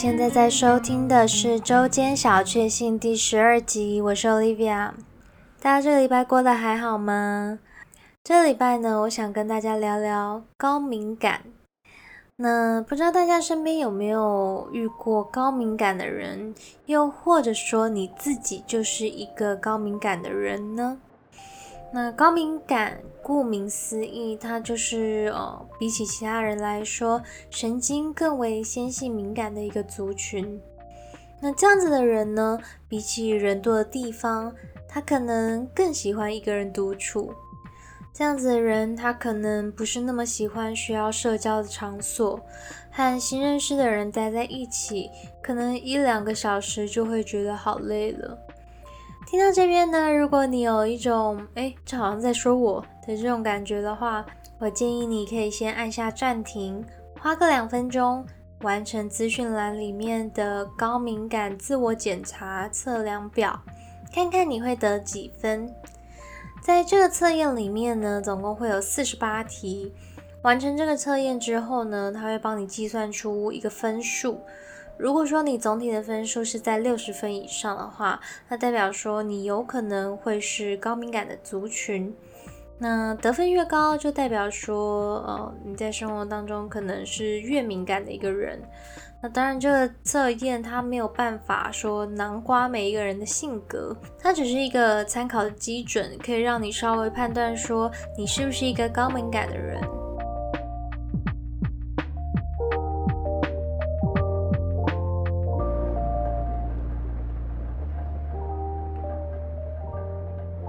现在在收听的是周间小确幸第12集，我是 Olivia。 大家这个礼拜过得还好吗？这礼拜呢，我想跟大家聊聊高敏感。那不知道大家身边有没有遇过高敏感的人，又或者说你自己就是一个高敏感的人呢？那高敏感顾名思义，它就是比起其他人来说，神经更为纤细敏感的一个族群。那这样子的人呢，比起人多的地方，他可能更喜欢一个人独处。这样子的人，他可能不是那么喜欢需要社交的场所，和新认识的人待在一起，可能1-2个小时就会觉得好累了。听到这边呢，如果你有一种这好像在说我的这种感觉的话，我建议你可以先按下暂停，花个2分钟完成资讯栏里面的高敏感自我检查测量表，看看你会得几分。在这个测验里面呢，总共会有48题。完成这个测验之后呢，它会帮你计算出一个分数。如果说你总体的分数是在60分以上的话，那代表说你有可能会是高敏感的族群。那得分越高，就代表说你在生活当中可能是越敏感的一个人。那当然这个测验它没有办法说囊括每一个人的性格，它只是一个参考的基准，可以让你稍微判断说你是不是一个高敏感的人。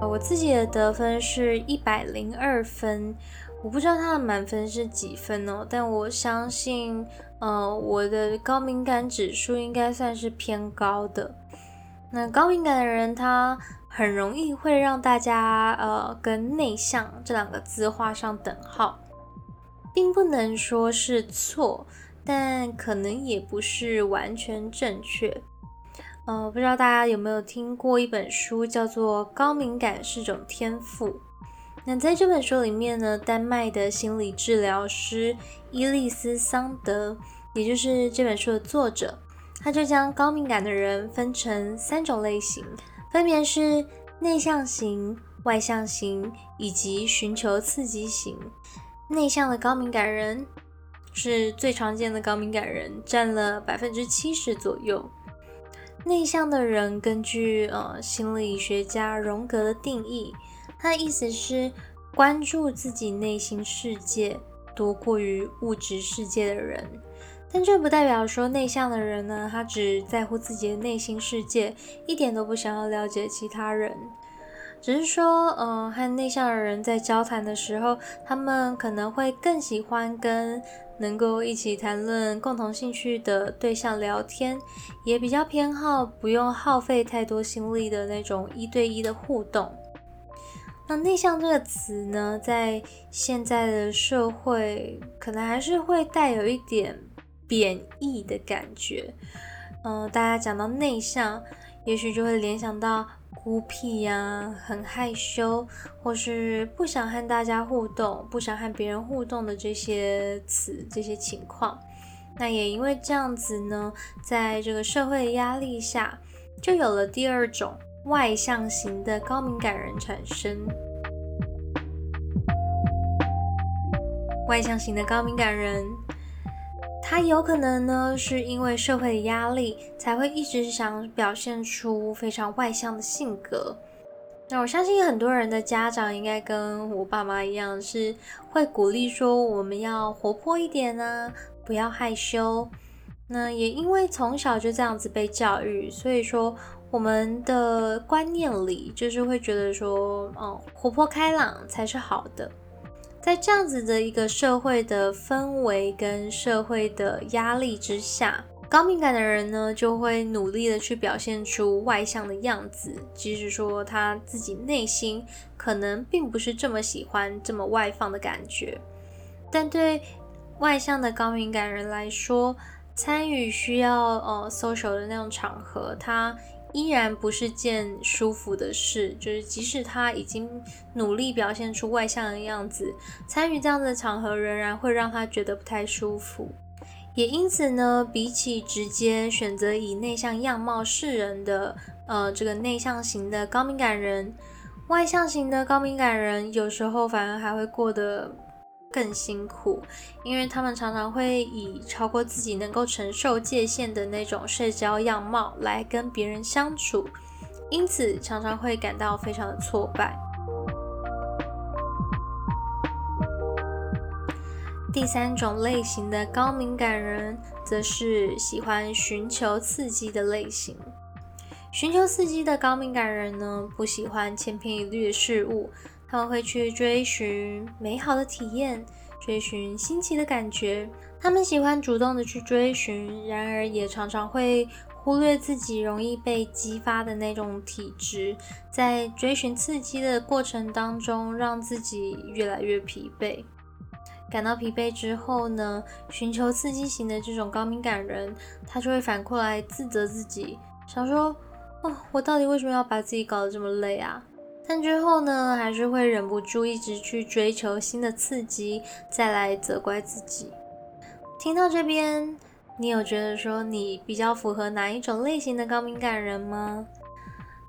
我自己的得分是102分，我不知道它的满分是几分哦，但我相信我的高敏感指数应该算是偏高的。那高敏感的人，他很容易会让大家跟内向这2个字画上等号，并不能说是错，但可能也不是完全正确。不知道大家有没有听过一本书叫做《高敏感是种天赋》。那在这本书里面呢，丹麦的心理治疗师伊丽斯桑德，也就是这本书的作者，他就将高敏感的人分成3种类型，分别是内向型、外向型以及寻求刺激型。内向的高敏感人是最常见的高敏感人，占了 70% 左右。内向的人根据心理学家荣格的定义，他的意思是关注自己内心世界多过于物质世界的人，但这不代表说内向的人呢，他只在乎自己的内心世界，一点都不想要了解其他人。只是说和内向的人在交谈的时候，他们可能会更喜欢跟能够一起谈论共同兴趣的对象聊天，也比较偏好不用耗费太多心力的那种1对1的互动。那内向这个词呢，在现在的社会可能还是会带有一点贬义的感觉。大家讲到内向，也许就会联想到孤僻呀，很害羞，或是不想和大家互动，不想和别人互动的这些词，这些情况。那也因为这样子呢，在这个社会的压力下，就有了第2种外向型的高敏感人产生。外向型的高敏感人，他有可能呢，是因为社会的压力，才会一直想表现出非常外向的性格。那我相信很多人的家长应该跟我爸妈一样，是会鼓励说我们要活泼一点啊，不要害羞。那也因为从小就这样子被教育，所以说我们的观念里就是会觉得说活泼开朗才是好的。在这样子的一个社会的氛围跟社会的压力之下，高敏感的人呢，就会努力的去表现出外向的样子，即使说他自己内心可能并不是这么喜欢这么外放的感觉。但对外向的高敏感人来说，参与需要social 的那种场合，他依然不是件舒服的事，就是即使他已经努力表现出外向的样子，参与这样的场合仍然会让他觉得不太舒服。也因此呢，比起直接选择以内向样貌示人的这个内向型的高敏感人，外向型的高敏感人有时候反而还会过得更辛苦，因为他们常常会以超过自己能够承受界限的那种社交样貌来跟别人相处，因此常常会感到非常的挫败。第三种类型的高敏感人则是喜欢寻求刺激的类型。寻求刺激的高敏感人呢，不喜欢千篇一律的事物，他们会去追寻美好的体验，追寻新奇的感觉，他们喜欢主动的去追寻，然而也常常会忽略自己容易被激发的那种体质，在追寻刺激的过程当中，让自己越来越疲惫。感到疲惫之后呢，寻求刺激型的这种高敏感人，他就会反过来自责自己，想说我到底为什么要把自己搞得这么累啊？但之后呢，还是会忍不住一直去追求新的刺激，再来责怪自己。听到这边，你有觉得说你比较符合哪一种类型的高敏感人吗？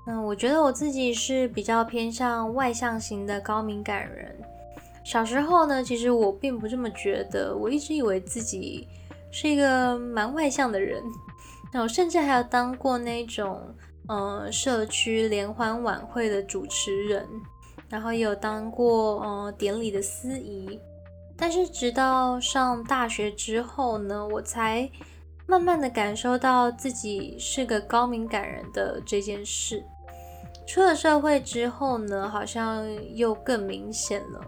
那我觉得我自己是比较偏向外向型的高敏感人。小时候呢，其实我并不这么觉得，我一直以为自己是一个蛮外向的人。那我甚至还有当过那种社区联欢晚会的主持人，然后也有当过典礼的司仪，但是直到上大学之后呢，我才慢慢的感受到自己是个高敏感人的这件事。出了社会之后呢，好像又更明显了。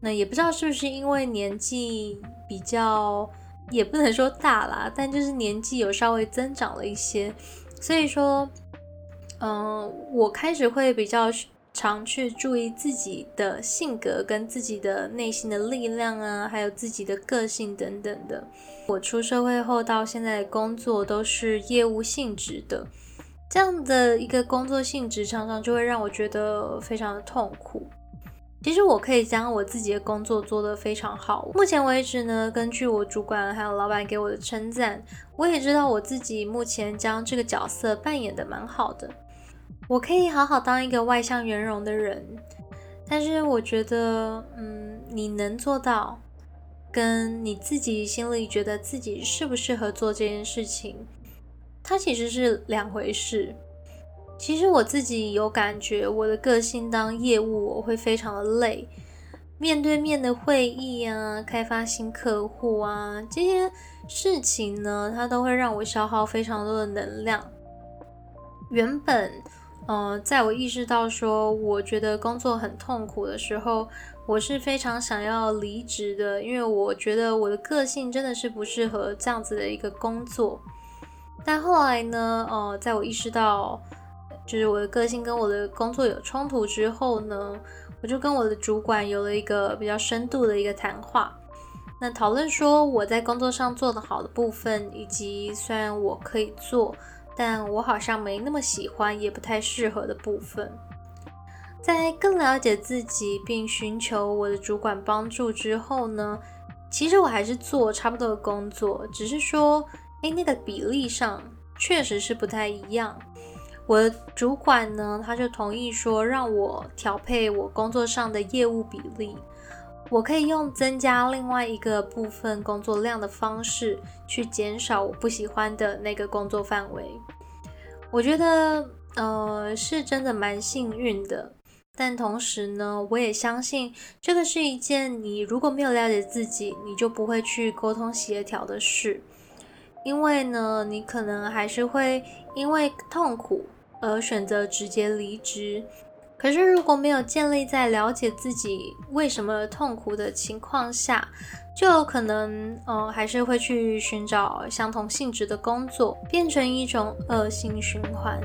那也不知道是不是因为年纪比较，也不能说大啦，但就是年纪有稍微增长了一些，所以说我开始会比较常去注意自己的性格跟自己的内心的力量啊，还有自己的个性等等的。我出社会后到现在的工作都是业务性质的，这样的一个工作性质常常就会让我觉得非常的痛苦。其实我可以将我自己的工作做得非常好，目前为止呢，根据我主管还有老板给我的称赞，我也知道我自己目前将这个角色扮演得蛮好的，我可以好好当一个外向圆融的人。但是我觉得你能做到跟你自己心里觉得自己适不适合做这件事情，它其实是两回事。其实我自己有感觉，我的个性当业务我会非常的累，面对面的会议啊，开发新客户啊，这些事情呢，它都会让我消耗非常多的能量。原本在我意识到说我觉得工作很痛苦的时候，我是非常想要离职的，因为我觉得我的个性真的是不适合这样子的一个工作。但后来呢，在我意识到就是我的个性跟我的工作有冲突之后呢，我就跟我的主管有了一个比较深度的一个谈话，那讨论说我在工作上做得好的部分，以及虽然我可以做，但我好像没那么喜欢，也不太适合的部分。在更了解自己并寻求我的主管帮助之后呢，其实我还是做差不多的工作，只是说那个比例上确实是不太一样。我的主管呢，他就同意说让我调配我工作上的业务比例，我可以用增加另外一个部分工作量的方式去减少我不喜欢的那个工作范围。我觉得是真的蛮幸运的，但同时呢，我也相信这个是一件你如果没有了解自己，你就不会去沟通协调的事。因为呢，你可能还是会因为痛苦而选择直接离职，可是如果没有建立在了解自己为什么痛苦的情况下，就有可能还是会去寻找相同性质的工作，变成一种恶性循环。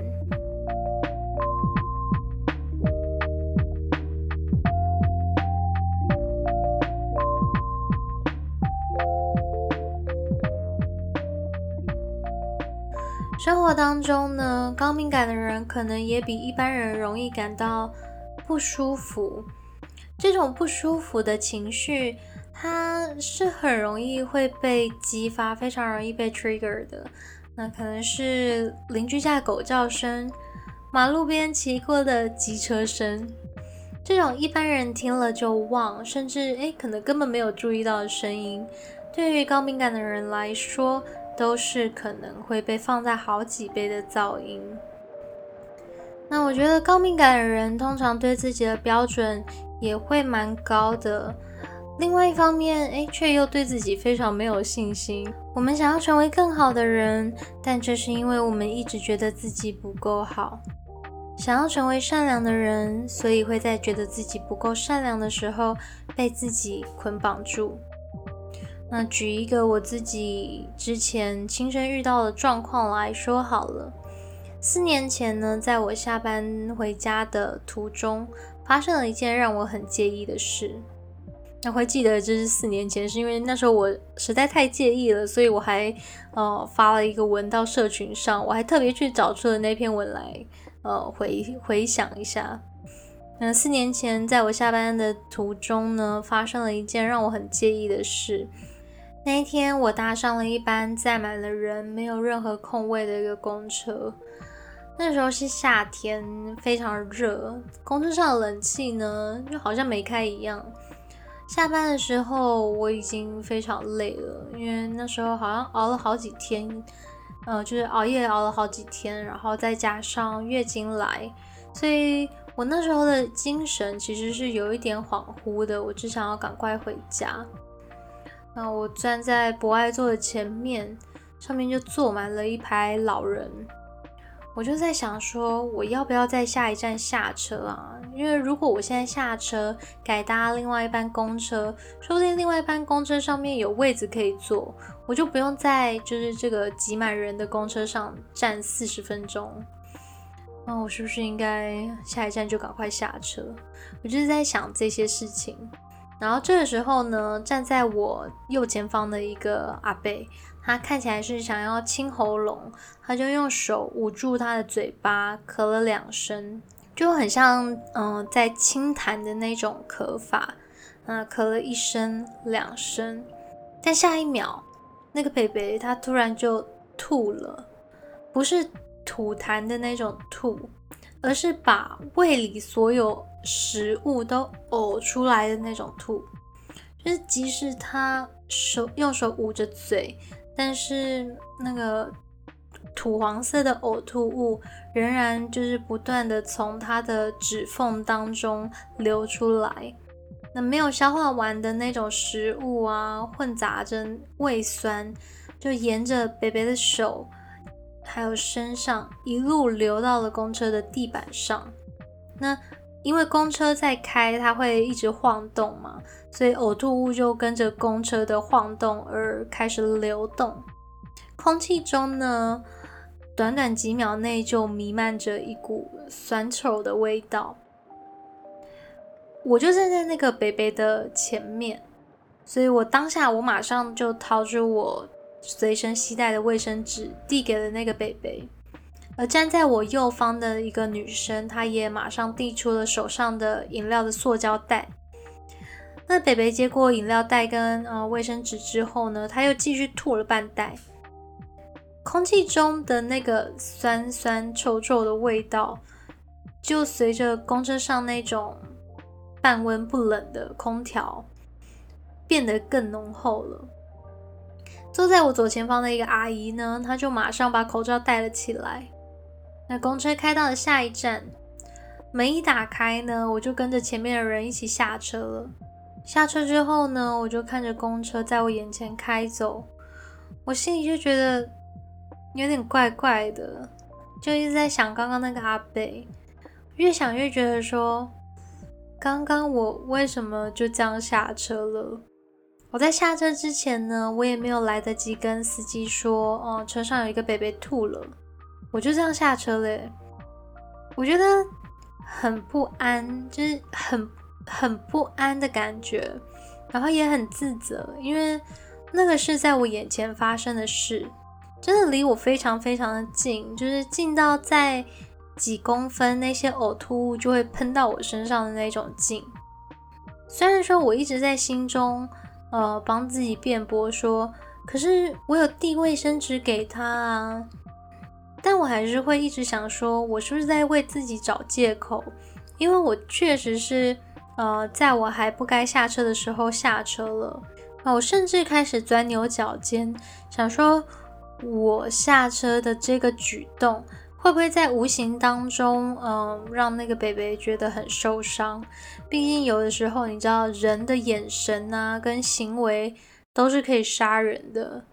生活当中呢，高敏感的人可能也比一般人容易感到不舒服，这种不舒服的情绪它是很容易会被激发，非常容易被 trigger 的。那可能是邻居家的狗叫声，马路边骑过的机车声，这种一般人听了就忘，甚至可能根本没有注意到的声音，对于高敏感的人来说，都是可能会被放大好几倍的噪音。那我觉得高敏感的人通常对自己的标准也会蛮高的，另外一方面却又对自己非常没有信心。我们想要成为更好的人，但这是因为我们一直觉得自己不够好。想要成为善良的人，所以会在觉得自己不够善良的时候被自己捆绑住。那举一个我自己之前亲身遇到的状况来说好了。4年前呢，在我下班回家的途中，发生了一件让我很介意的事。那会记得这是4年前，是因为那时候我实在太介意了，所以我还发了一个文到社群上，我还特别去找出了那篇文来回想一下。那4年前在我下班的途中呢，发生了一件让我很介意的事。那一天我搭上了一班载满了人，没有任何空位的一个公车。那时候是夏天，非常热，公车上的冷气呢就好像没开一样。下班的时候我已经非常累了，因为那时候好像熬了好几天，就是熬夜熬了好几天，然后再加上月经来，所以我那时候的精神其实是有一点恍惚的，我只想要赶快回家。那我站在博爱座的前面，上面就坐满了一排老人，我就在想说我要不要在下一站下车啊，因为如果我现在下车改搭另外一班公车，说不定另外一班公车上面有位置可以坐，我就不用在就是这个挤满人的公车上站40分钟。那我是不是应该下一站就赶快下车？我就是在想这些事情。然后这个时候呢，站在我右前方的一个阿伯，他看起来是想要清喉咙，他就用手捂住他的嘴巴，咳了2声，就很像在清痰的那种咳法。咳了1声2声，但下一秒那个北北他突然就吐了，不是吐痰的那种吐，而是把胃里所有食物都呕出来的那种吐。就是即使他用手捂着嘴，但是那个土黄色的呕吐物仍然就是不断的从它的指缝当中流出来。那没有消化完的那种食物啊，混杂着胃酸，就沿着北北的手还有身上一路流到了公车的地板上。那因为公车在开，它会一直晃动嘛，所以呕吐物就跟着公车的晃动而开始流动。空气中呢，短短几秒内就弥漫着一股酸臭的味道。我就站在那个北北的前面，所以我当下我马上就掏出我随身携带的卫生纸递给了那个北北，而站在我右方的一个女生，她也马上递出了手上的饮料的塑胶袋。那北北接过饮料袋跟卫生纸之后呢，她又继续吐了半袋。空气中的那个酸酸臭臭的味道，就随着公车上那种半温不冷的空调变得更浓厚了。坐在我左前方的一个阿姨呢，她就马上把口罩戴了起来。那公车开到了下一站，门一打开呢，我就跟着前面的人一起下车了。下车之后呢，我就看着公车在我眼前开走，我心里就觉得有点怪怪的，就一直在想刚刚那个阿北，越想越觉得说，刚刚我为什么就这样下车了？我在下车之前呢，我也没有来得及跟司机说，车上有一个北北吐了，我就这样下车了。我觉得很不安，就是很不安的感觉，然后也很自责，因为那个是在我眼前发生的事。真的离我非常非常的近，就是近到在几公分那些呕吐物就会喷到我身上的那种近。虽然说我一直在心中帮自己辩驳说，可是我有递卫生纸给他啊。但我还是会一直想说，我是不是在为自己找借口？因为我确实是，在我还不该下车的时候下车了。我甚至开始钻牛角尖，想说我下车的这个举动会不会在无形当中让那个北北觉得很受伤。毕竟有的时候你知道，人的眼神啊跟行为都是可以杀人的，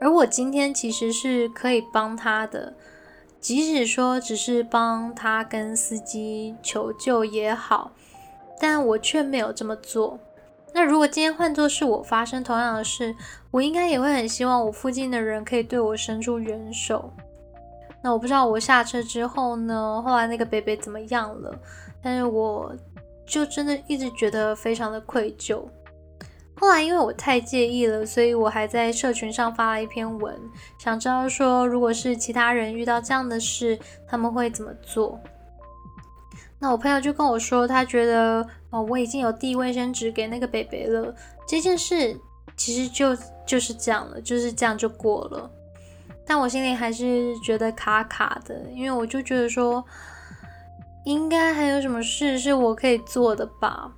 而我今天其实是可以帮他的，即使说只是帮他跟司机求救也好，但我却没有这么做。那如果今天换作是我发生同样的事，我应该也会很希望我附近的人可以对我伸出援手。那我不知道我下车之后呢，后来那个北北怎么样了，但是我就真的一直觉得非常的愧疚。后来因为我太介意了，所以我还在社群上发了一篇文，想知道说如果是其他人遇到这样的事，他们会怎么做。那我朋友就跟我说，他觉得我已经有递卫生纸给那个北北了，这件事其实就是这样了，就是这样就过了。但我心里还是觉得卡卡的，因为我就觉得说，应该还有什么事是我可以做的吧。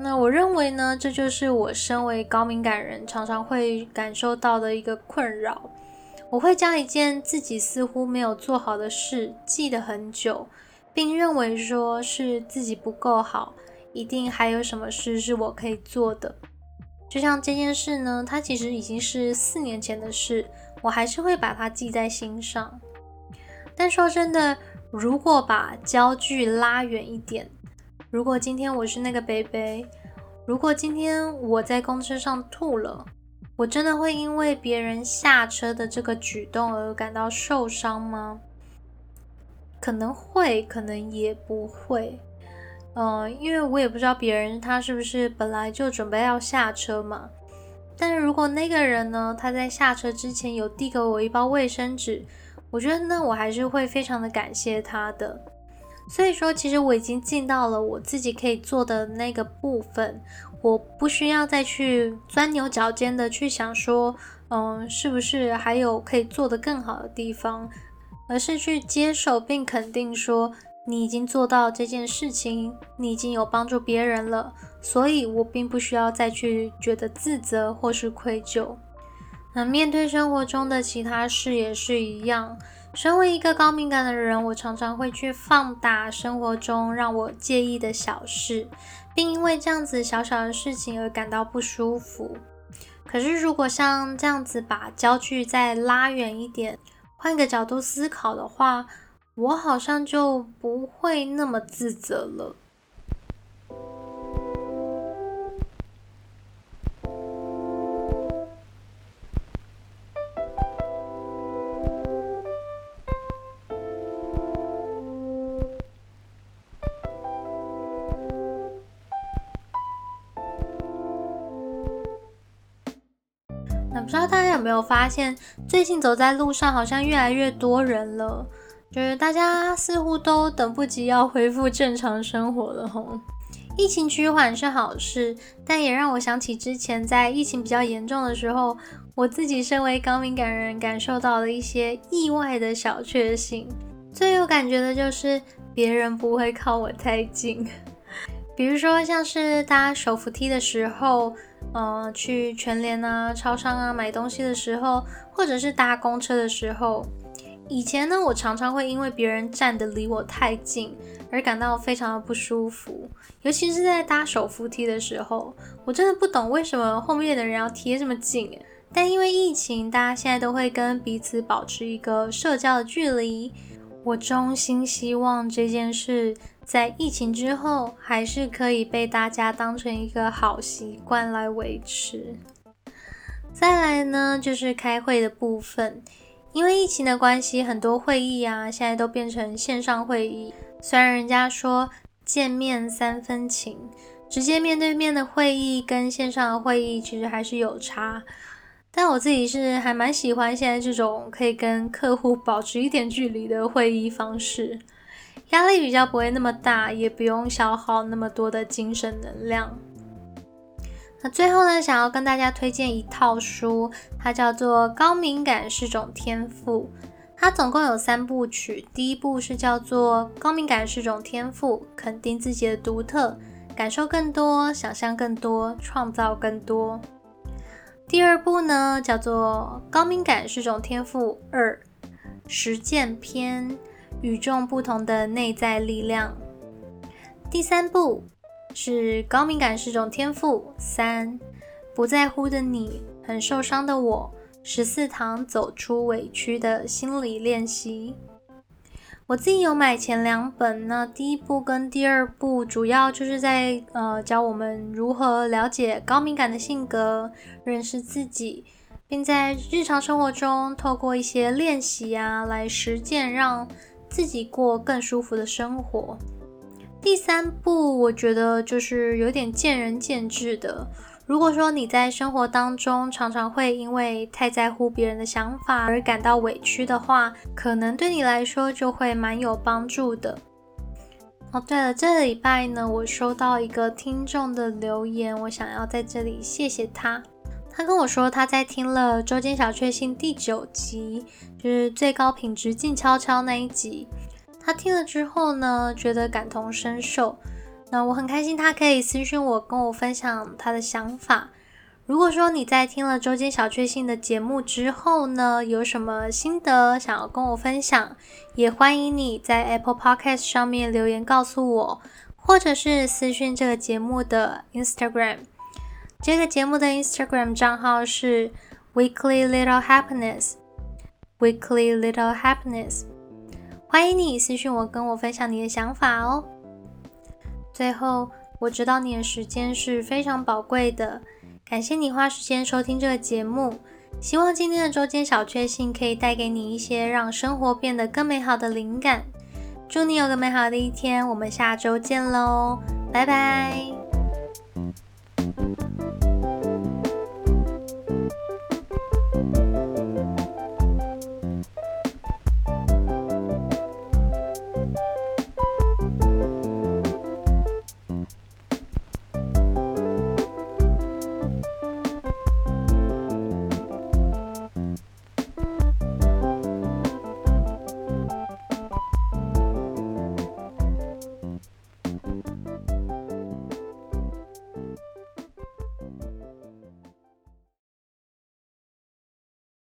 那我认为呢，这就是我身为高敏感人常常会感受到的一个困扰。我会将一件自己似乎没有做好的事记得很久，并认为说是自己不够好，一定还有什么事是我可以做的。就像这件事呢，它其实已经是4年前的事，我还是会把它记在心上。但说真的，如果把焦距拉远一点，如果今天我是那个北北，如果今天我在公车上吐了，我真的会因为别人下车的这个举动而感到受伤吗？可能会，可能也不会。因为我也不知道别人他是不是本来就准备要下车嘛。但是如果那个人呢，他在下车之前有递给我一包卫生纸，我觉得呢，我还是会非常的感谢他的。所以说，其实我已经尽到了我自己可以做的那个部分，我不需要再去钻牛角尖的去想说，是不是还有可以做得更好的地方。而是去接受并肯定说，你已经做到这件事情，你已经有帮助别人了，所以我并不需要再去觉得自责或是愧疚。那面对生活中的其他事也是一样，身为一个高敏感的人，我常常会去放大生活中让我介意的小事，并因为这样子小小的事情而感到不舒服。可是如果像这样子把焦距再拉远一点，换个角度思考的话，我好像就不会那么自责了。不知道大家有没有发现，最近走在路上好像越来越多人了，就是大家似乎都等不及要恢复正常生活了吼。疫情趋缓是好事，但也让我想起之前在疫情比较严重的时候，我自己身为高敏感人感受到了一些意外的小确幸。最有感觉的就是别人不会靠我太近，比如说像是搭手扶梯的时候，去全联啊、超商啊买东西的时候，或者是搭公车的时候。以前呢，我常常会因为别人站得离我太近而感到非常的不舒服，尤其是在搭手扶梯的时候，我真的不懂为什么后面的人要贴这么近。但因为疫情，大家现在都会跟彼此保持一个社交的距离，我衷心希望这件事在疫情之后还是可以被大家当成一个好习惯来维持。再来呢，就是开会的部分，因为疫情的关系，很多会议啊现在都变成线上会议。虽然人家说见面3分情，直接面对面的会议跟线上的会议其实还是有差，但我自己是还蛮喜欢现在这种可以跟客户保持一点距离的会议方式，压力比较不会那么大，也不用消耗那么多的精神能量。那最后呢，想要跟大家推荐一套书，它叫做《高敏感是种天赋》。它总共有3部曲，第一部是叫做《高敏感是种天赋》，肯定自己的独特，感受更多，想象更多，创造更多。第二部呢，叫做《高敏感是种天赋2》，实践篇，与众不同的内在力量。第3部是《高敏感是种天赋3》，不在乎的你，很受伤的我，14堂走出委屈的心理练习。我自己有买前2本呢，第1部跟第2部主要就是在教我们如何了解高敏感的性格，认识自己，并在日常生活中透过一些练习来实践，让自己过更舒服的生活。第3部我觉得就是有点见仁见智的，如果说你在生活当中常常会因为太在乎别人的想法而感到委屈的话，可能对你来说就会蛮有帮助的。对了，这礼拜呢，我收到一个听众的留言，我想要在这里谢谢他。他跟我说他在听了周间小确幸第9集，就是最高品质静悄悄那一集，他听了之后呢，觉得感同身受。那我很开心他可以私讯我，跟我分享他的想法。如果说你在听了周间小确幸的节目之后呢，有什么心得想要跟我分享，也欢迎你在 Apple Podcast 上面留言告诉我，或者是私讯这个节目的 Instagram。 这个节目的 Instagram 账号是 Weekly Little Happiness， 欢迎你私讯我，跟我分享你的想法哦。最后，我知道你的时间是非常宝贵的，感谢你花时间收听这个节目。希望今天的周间小确幸可以带给你一些让生活变得更美好的灵感。祝你有个美好的一天，我们下周见咯，拜拜。